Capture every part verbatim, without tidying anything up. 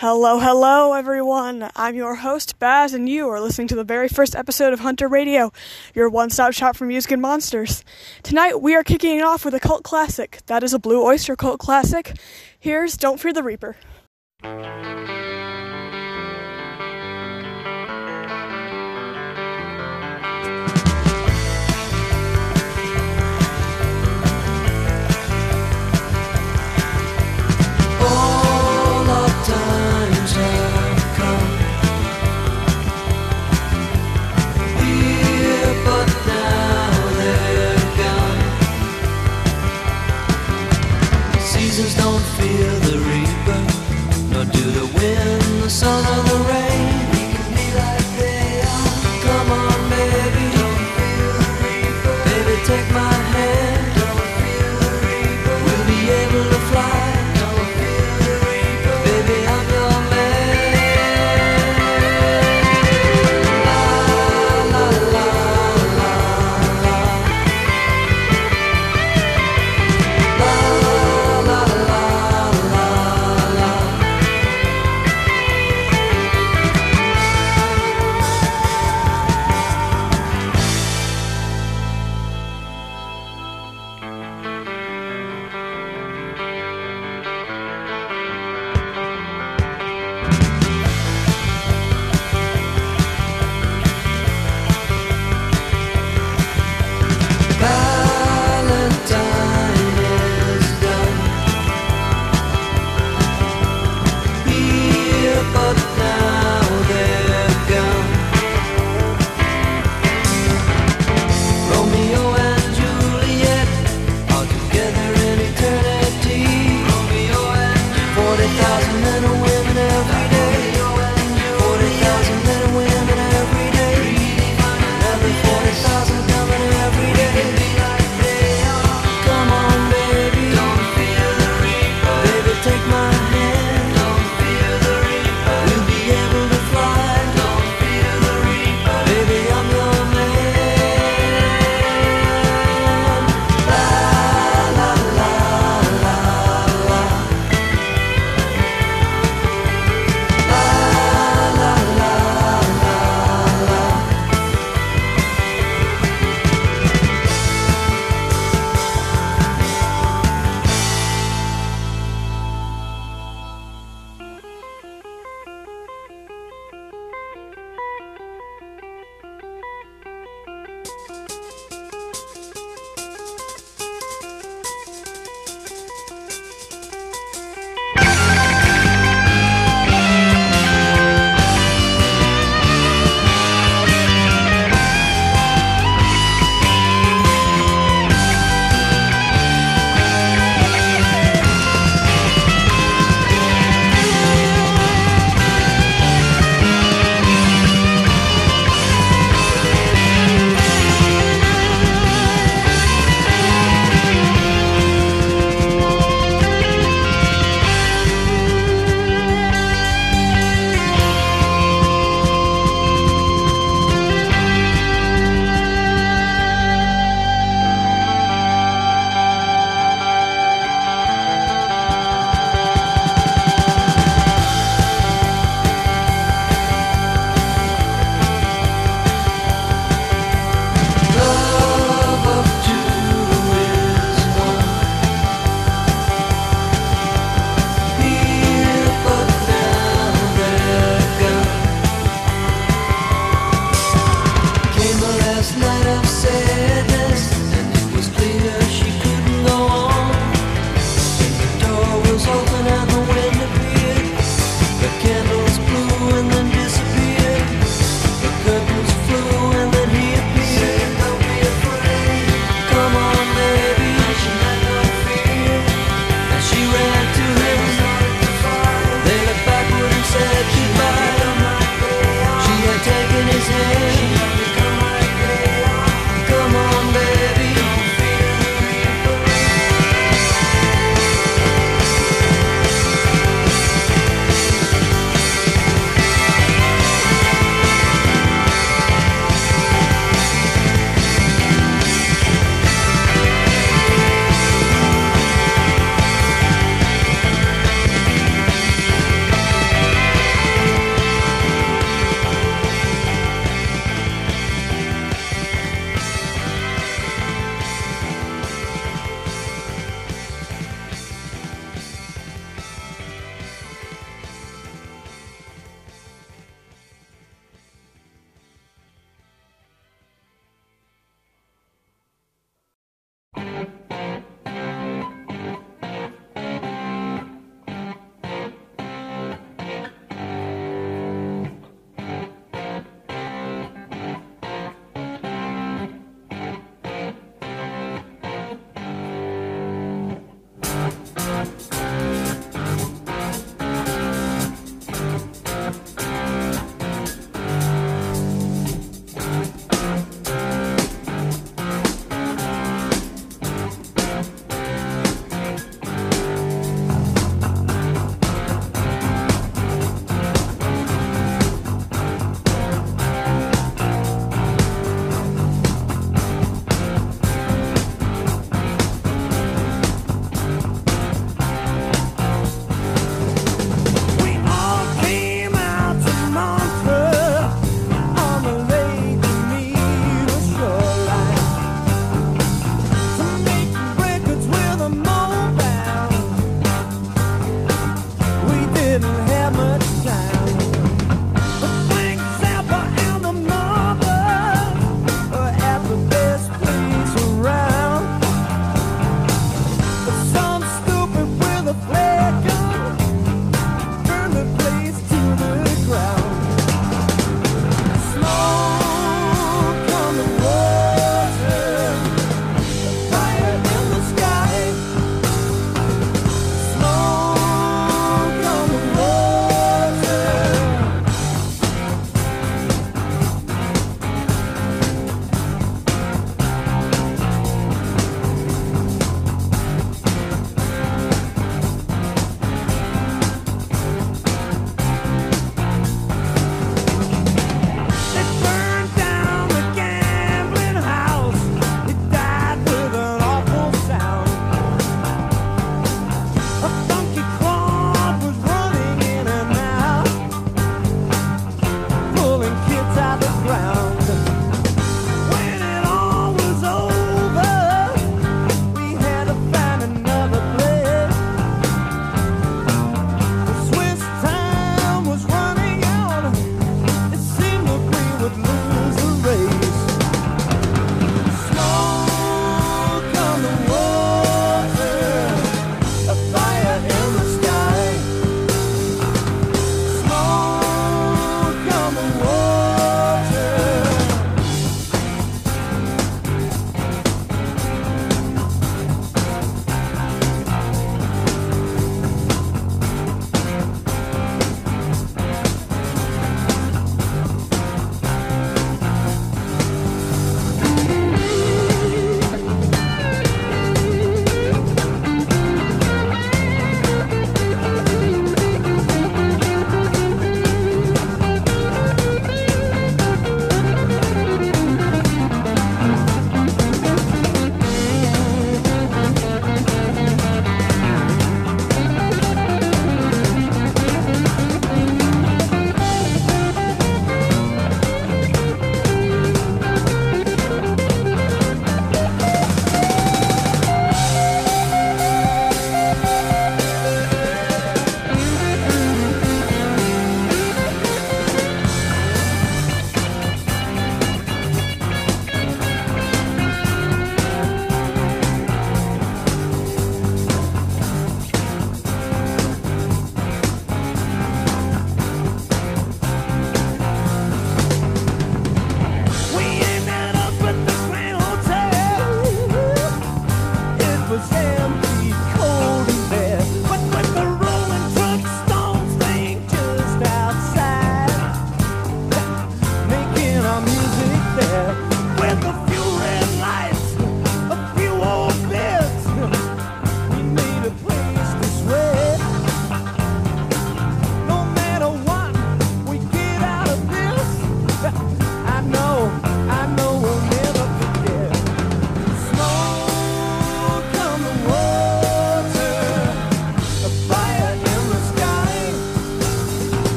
Hello, hello, everyone. I'm your host, Baz, and you are listening to the very first episode of Hunter Radio, your one-stop shop for music and monsters. Tonight, we are kicking it off with a cult classic. That is a Blue Oyster Cult classic. Here's Don't Fear the Reaper. Don't fear the reaper, nor do the wind, the sun, or the rain. We can be like they are. Come on, baby, don't fear the reaper. Baby, take my hand. Don't fear the reaper. We'll be able to fly. Don't fear the reaper. Baby, I'm your man. La la la la la. La.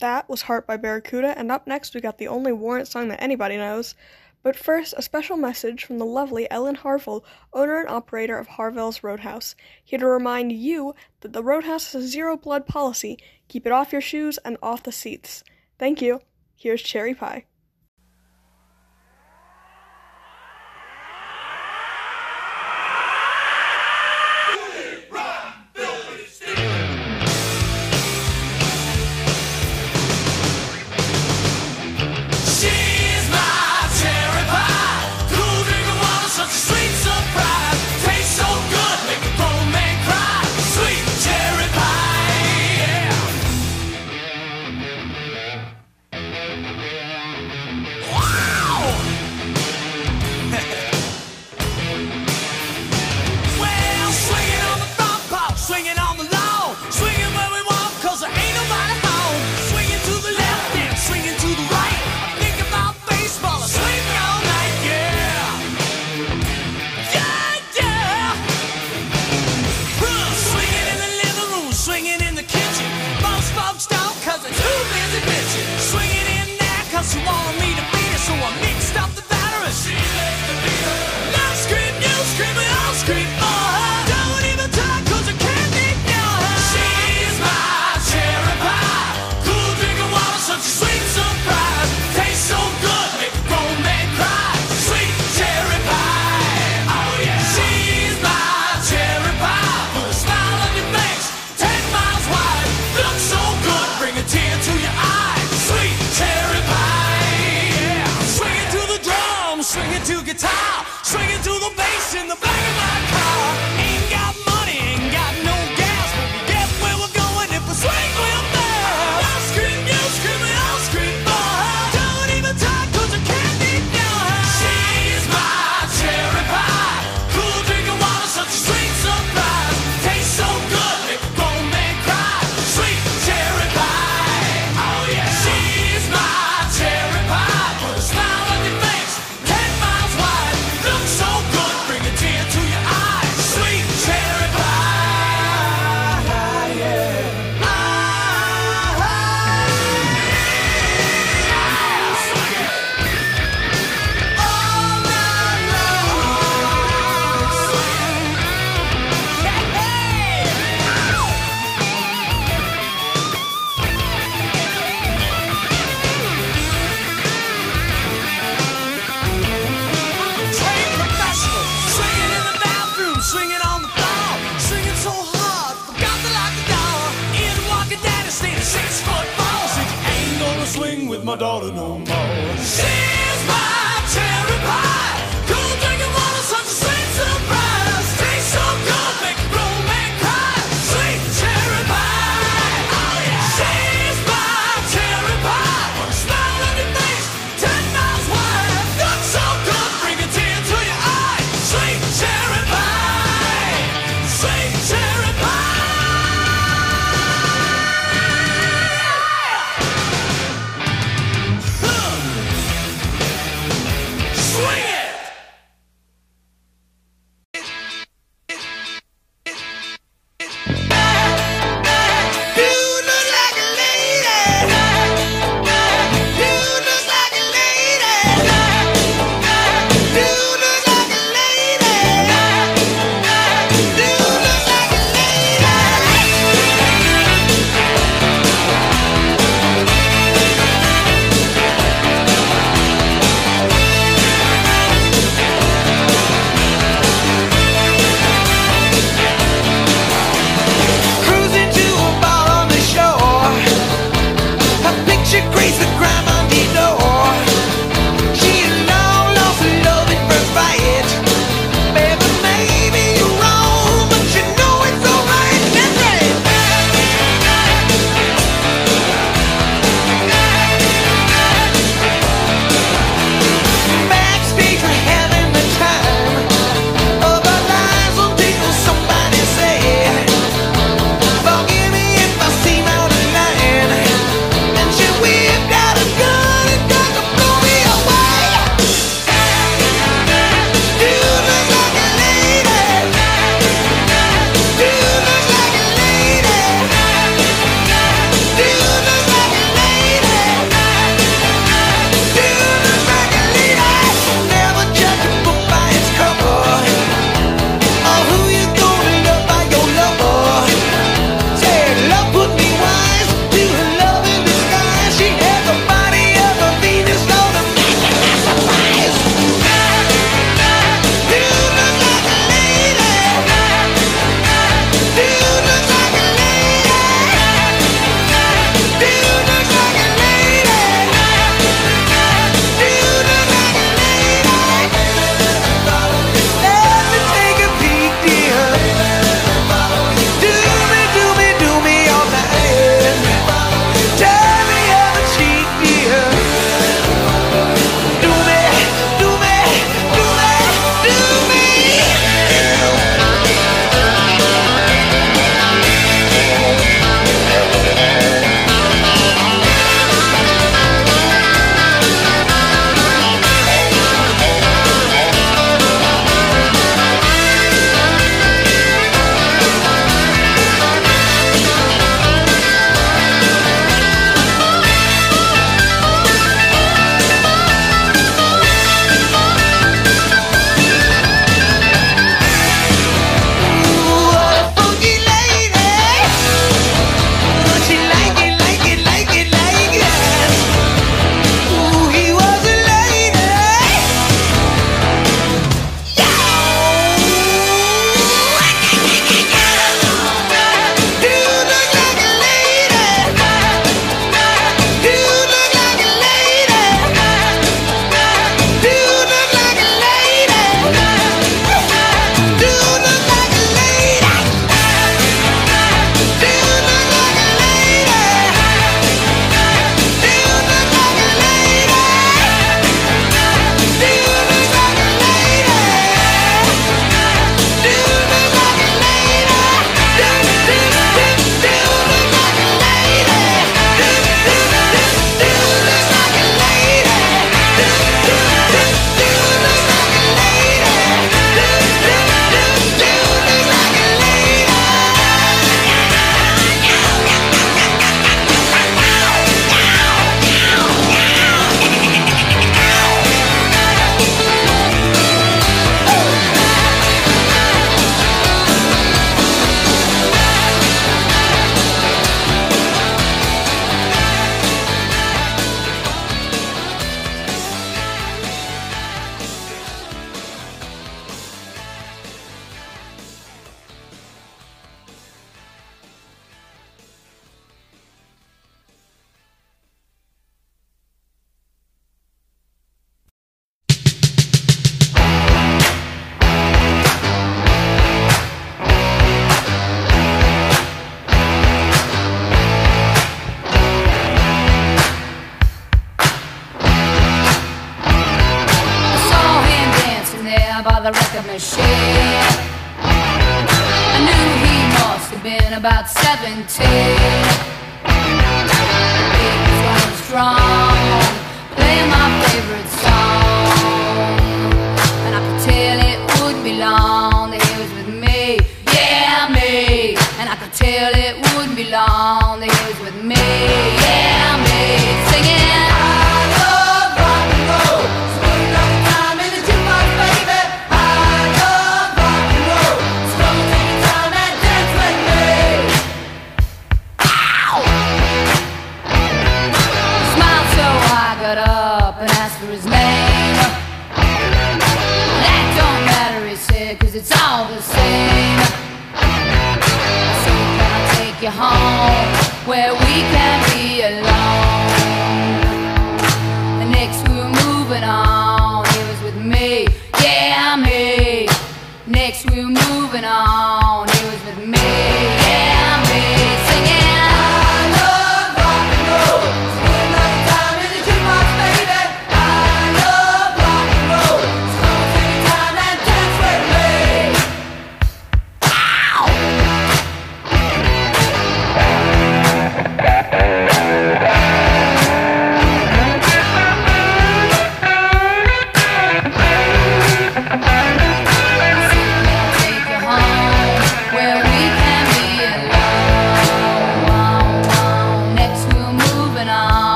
That was Heart by Barracuda, and up next we got the only Warrant song that anybody knows. But first, a special message from the lovely Ellen Harville, owner and operator of Harville's Roadhouse, here to remind you that the Roadhouse has a zero blood policy. Keep it off your shoes and off the seats. Thank you. Here's Cherry Pie. Time! love my daughter no more. She's my cherry pie. Cold drinking water, such a sweet surprise. Tastes so good, make a grown man cry. Sweet cherry pie. Oh yeah. She's my cherry pie. Put a smile on your face, ten miles wide. Looks so good, bring a tear to your eye. Sweet cherry pie. Sweet cherry pie. Forgive me if I seem out of line, and should we have died? the record machine. I knew he must have been about seventeen. He was going strong, playing my favorite song, and I could tell it would be long that he was with me, yeah me. And I could tell it would be long that he was with me, yeah me. Singing. It's all the same. So can I take you home where we can be alone? And next we were moving on, he was with me, yeah me. Next we were moving on, he was with me, yeah me.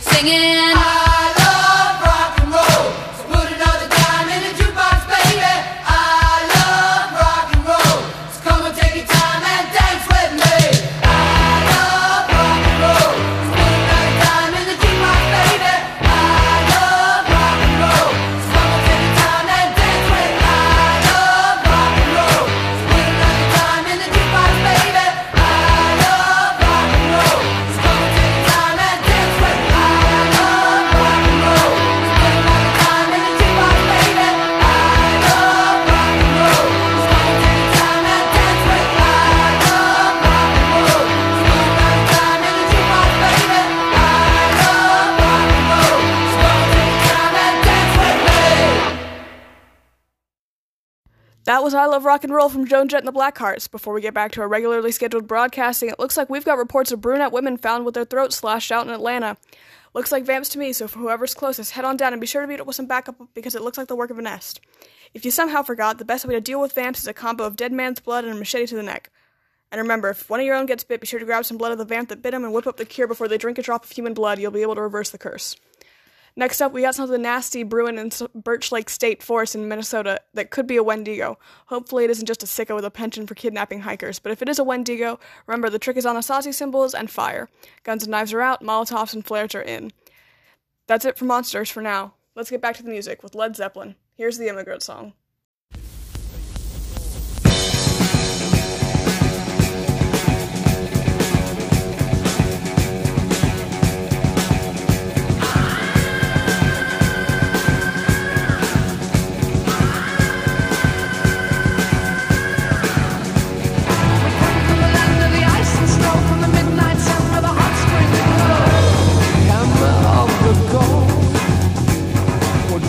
Singing. I love rock and roll, spend lots of time in the jukebox, baby. I love rock and roll, spend lots of time and dance with me. That was I Love Rock and Roll from Joan Jett and the Blackhearts. Before we get back to our regularly scheduled broadcasting, it looks like we've got reports of brunette women found with their throats slashed out in Atlanta. Looks like vamps to me, so for whoever's closest, head on down and be sure to meet up with some backup because it looks like the work of a nest. If you somehow forgot, the best way to deal with vamps is a combo of dead man's blood and a machete to the neck. And remember, if one of your own gets bit, be sure to grab some blood of the vamp that bit him and whip up the cure before they drink a drop of human blood. You'll be able to reverse the curse. Next up, we got something nasty brewing in Birch Lake State Forest in Minnesota that could be a Wendigo. Hopefully it isn't just a sicko with a penchant for kidnapping hikers, but if it is a Wendigo, remember the trick is Anasazi symbols and fire. Guns and knives are out, Molotovs and flares are in. That's it for monsters for now. Let's get back to the music with Led Zeppelin. Here's The Immigrant Song.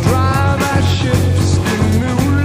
Drive our ships to New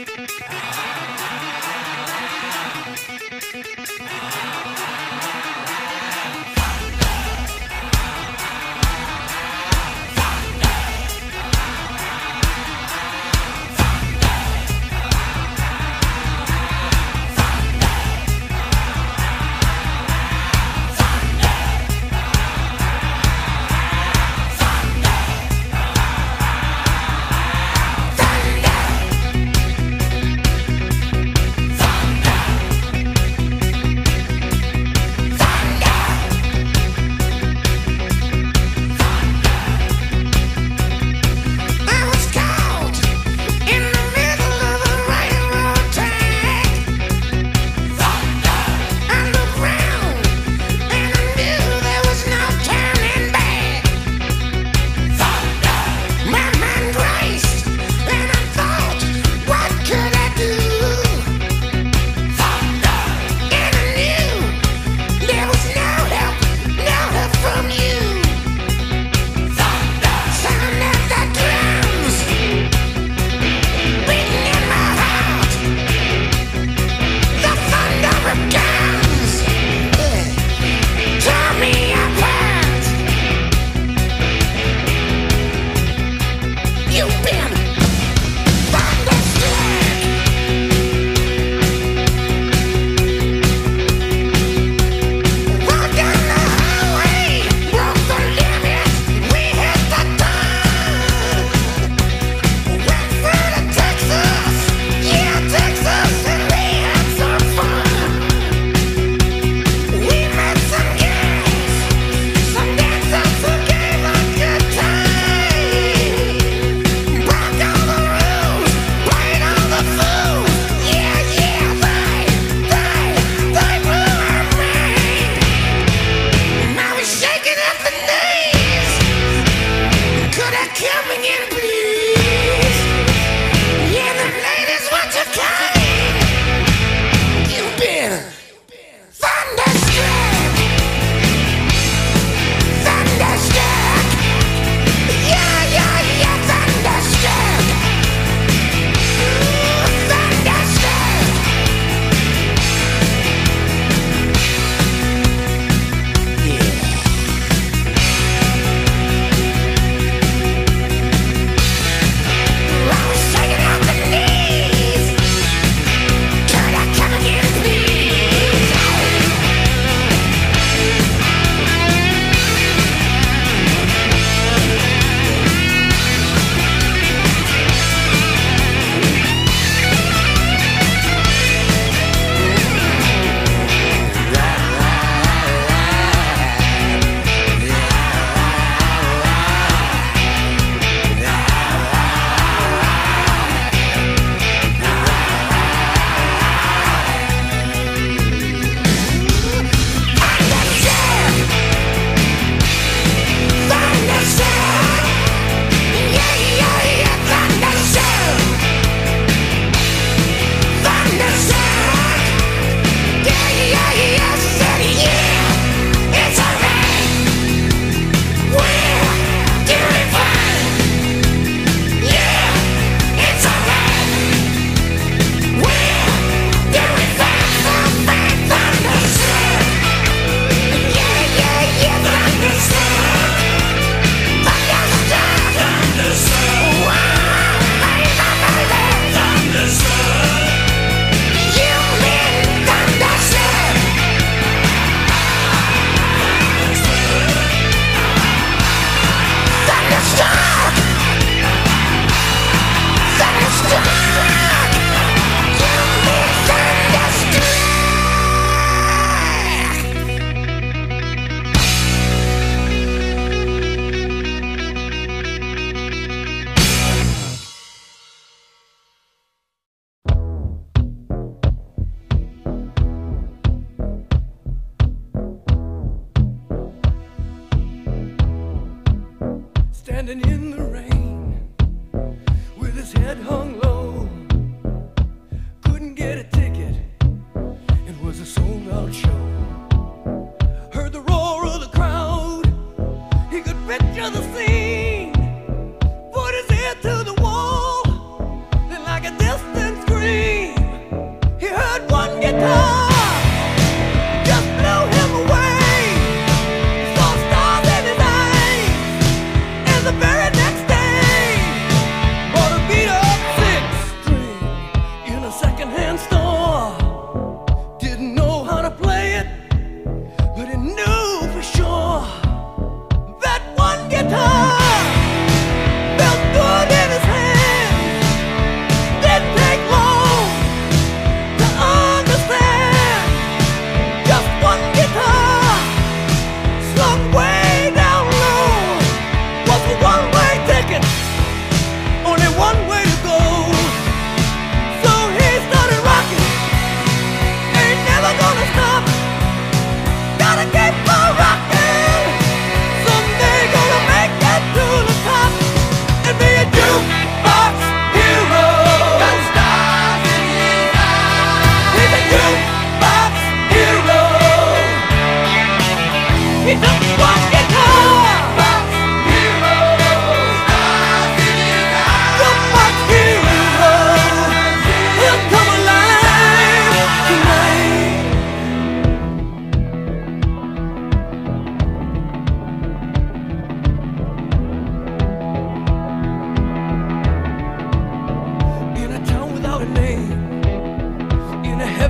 Distance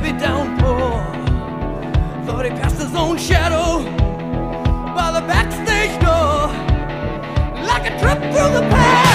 heavy downpour. Thought he passed his own shadow by the backstage door. Like a trip through the past.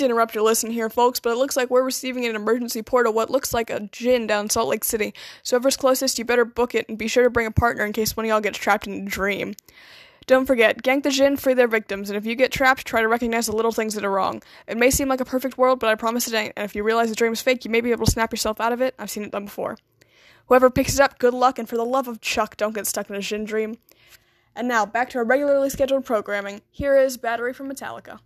Interrupt your listen here, folks, but it looks like we're receiving an emergency portal, what looks like a gin down Salt Lake City. So whoever's closest, you better book it, and be sure to bring a partner in case one of y'all gets trapped in a dream. Don't forget, gank the gin, free their victims, and if you get trapped, try to recognize the little things that are wrong. It may seem like a perfect world, but I promise it ain't, and if you realize the dream's fake, you may be able to snap yourself out of it. I've seen it done before. Whoever picks it up, good luck, and for the love of Chuck, don't get stuck in a gin dream. And now, back to our regularly scheduled programming. Here is Battery from Metallica.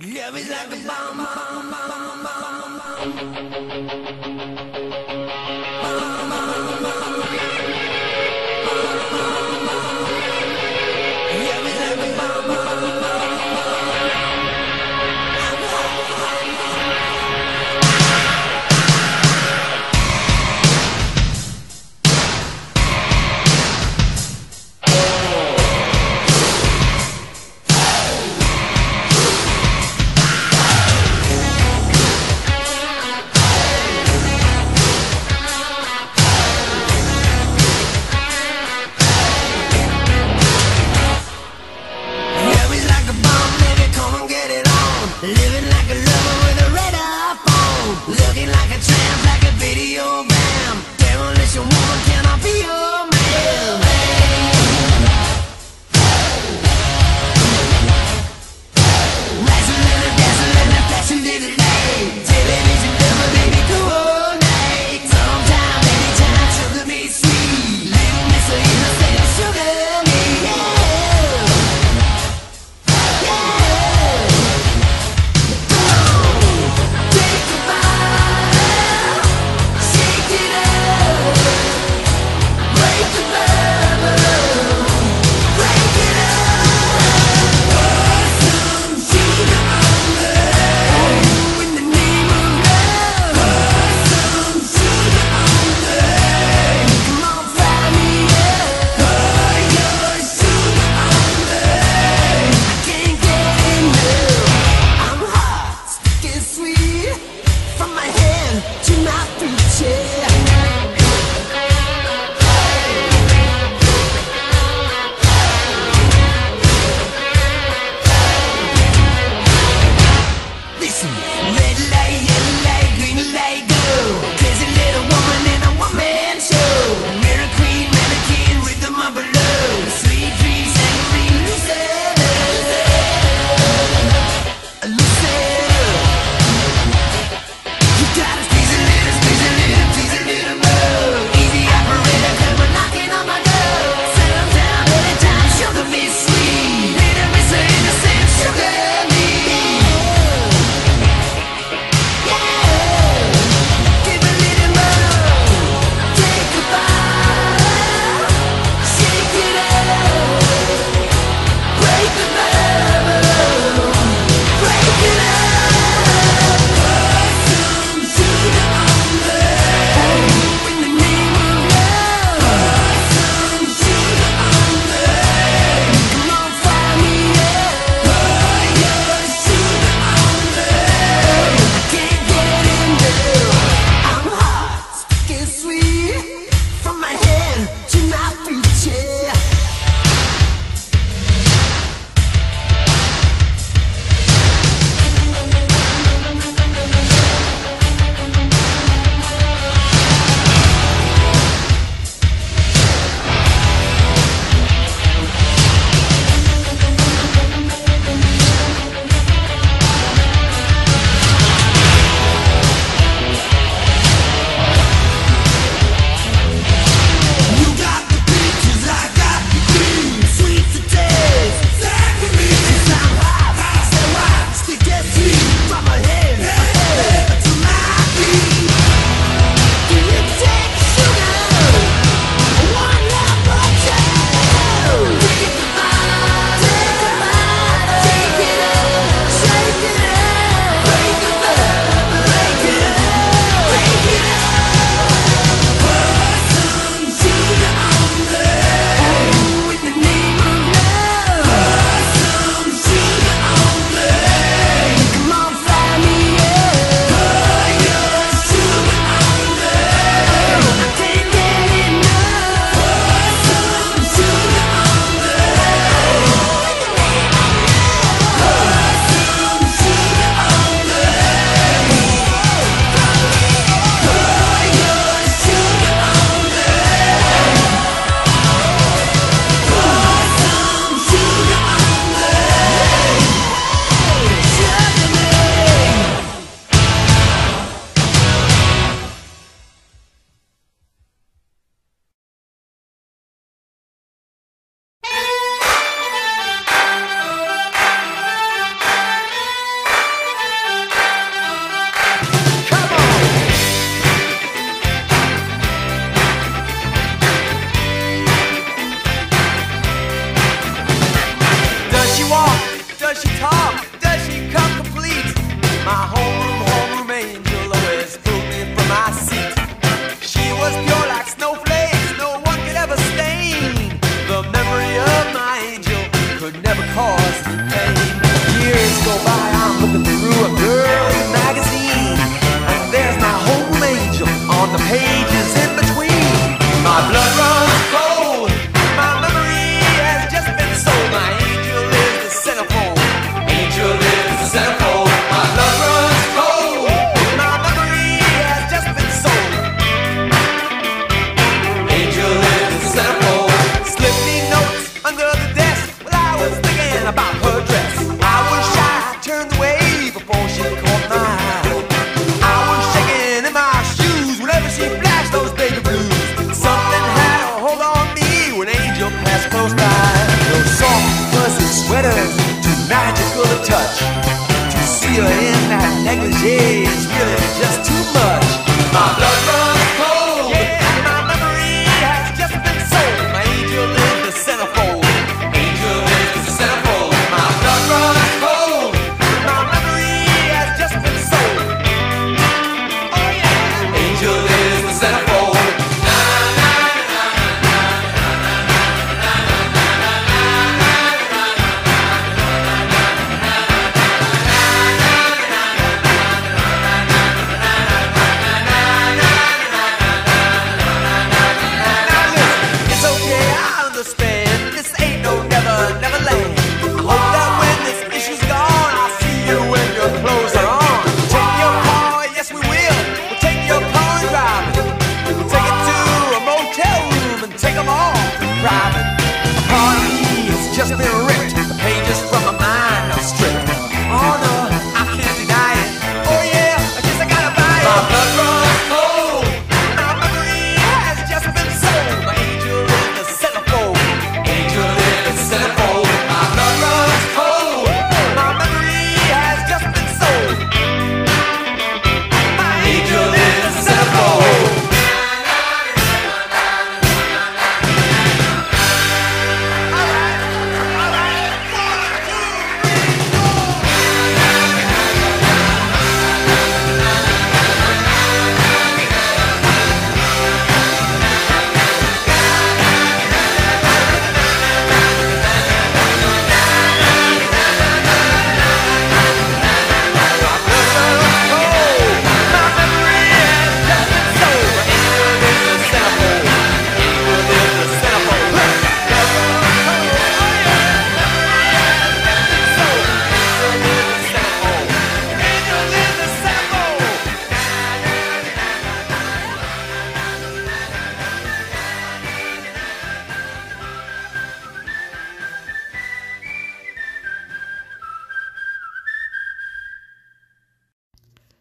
Love is like a bomb, bomb, bomb, bomb. does she talk? Does she come complete? My homeroom, homeroom angel always pulled me from my seat. She was pure like snowflakes, no one could ever stain. The memory of my angel could never cause pain. Years go by, I'm looking through a girly magazine, and there's my homeroom angel on the pages in between. My blood runs cold, my memory has just been sold. My angel is the centerfold. Angel is the centerfold. My blood runs cold, my memory has just been sold. Angel is the centerfold. Slipped me notes under the desk while I was thinking about her dress. I was shy, I turned away before she caught my eye. I was shaking in my shoes whenever she flashed those baby blues. Close by, those soft fuzzy sweaters, too magical to touch. To see her in that negligee is really just too much. My blood runs cold, yeah, and my memory has just been sold. My angel is the centerfold. Angel is the centerfold. My blood runs cold, my memory has just been sold. Oh yeah, angel is the centerfold.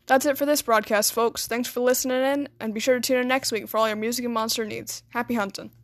That's it for this broadcast, folks. Thanks for listening in, and be sure to tune in next week for all your music and monster needs. Happy hunting.